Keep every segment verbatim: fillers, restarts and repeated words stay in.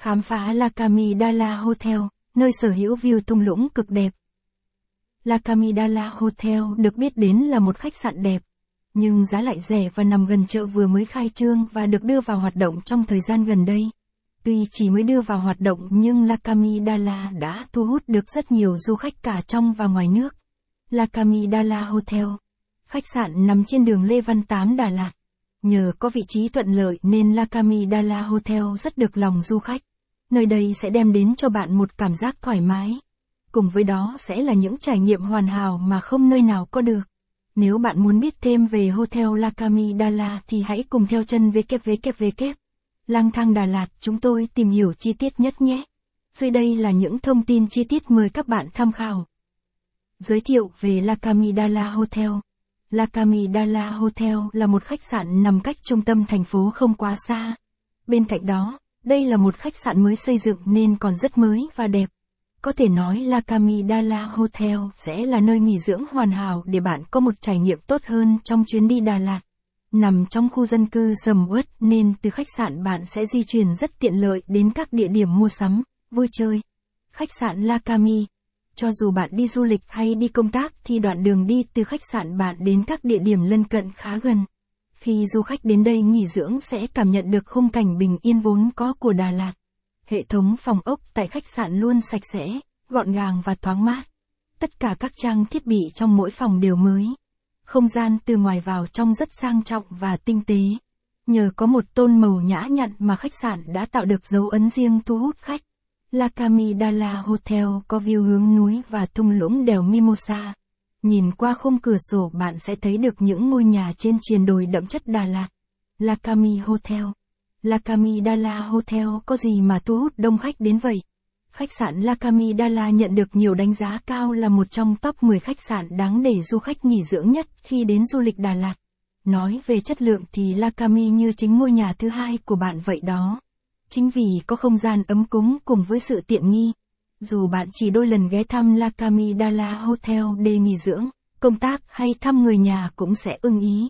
Khám phá Lacami Dalat Hotel, nơi sở hữu view thung lũng cực đẹp. Lacami Dalat Hotel được biết đến là một khách sạn đẹp, nhưng giá lại rẻ và nằm gần chợ vừa mới khai trương và được đưa vào hoạt động trong thời gian gần đây. Tuy chỉ mới đưa vào hoạt động nhưng Lacami Dalat đã thu hút được rất nhiều du khách cả trong và ngoài nước. Lacami Dalat Hotel, khách sạn nằm trên đường Lê Văn Tám, Đà Lạt. Nhờ có vị trí thuận lợi nên Lacami Dalat Hotel rất được lòng du khách. Nơi đây sẽ đem đến cho bạn một cảm giác thoải mái. Cùng với đó sẽ là những trải nghiệm hoàn hảo mà không nơi nào có được. Nếu bạn muốn biết thêm về Hotel Lacami Dalat thì hãy cùng theo chân vê kép vê kép vê kép lang thang Đà Lạt chúng tôi tìm hiểu chi tiết nhất nhé. Dưới đây là những thông tin chi tiết mời các bạn tham khảo. Giới thiệu về Lacami Dalat Hotel. Lacami Dalat Hotel là một khách sạn nằm cách trung tâm thành phố không quá xa. Bên cạnh đó, đây là một khách sạn mới xây dựng nên còn rất mới và đẹp. Có thể nói Lacami Dalat Hotel sẽ là nơi nghỉ dưỡng hoàn hảo để bạn có một trải nghiệm tốt hơn trong chuyến đi Đà Lạt. Nằm trong khu dân cư sầm uất nên từ khách sạn bạn sẽ di chuyển rất tiện lợi đến các địa điểm mua sắm, vui chơi. Khách sạn Lacami. Cho dù bạn đi du lịch hay đi công tác thì đoạn đường đi từ khách sạn bạn đến các địa điểm lân cận khá gần. Khi du khách đến đây nghỉ dưỡng sẽ cảm nhận được khung cảnh bình yên vốn có của Đà Lạt. Hệ thống phòng ốc tại khách sạn luôn sạch sẽ, gọn gàng và thoáng mát. Tất cả các trang thiết bị trong mỗi phòng đều mới. Không gian từ ngoài vào trong rất sang trọng và tinh tế. Nhờ có một tôn màu nhã nhặn mà khách sạn đã tạo được dấu ấn riêng thu hút khách. Lacami Dalat Hotel có view hướng núi và thung lũng đèo Mimosa. Nhìn qua khung cửa sổ bạn sẽ thấy được những ngôi nhà trên triền đồi đậm chất Đà Lạt. Lacami Hotel. Lacami Dalat Hotel có gì mà thu hút đông khách đến vậy? Khách sạn Lacami Dalat nhận được nhiều đánh giá cao là một trong top mười khách sạn đáng để du khách nghỉ dưỡng nhất khi đến du lịch Đà Lạt. Nói về chất lượng thì Lacami như chính ngôi nhà thứ hai của bạn vậy đó. Chính vì có không gian ấm cúng cùng với sự tiện nghi. Dù bạn chỉ đôi lần ghé thăm Lacami Dalat Hotel để nghỉ dưỡng, công tác hay thăm người nhà cũng sẽ ưng ý.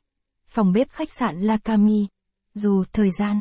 Phòng bếp khách sạn Lacami. Dù thời gian,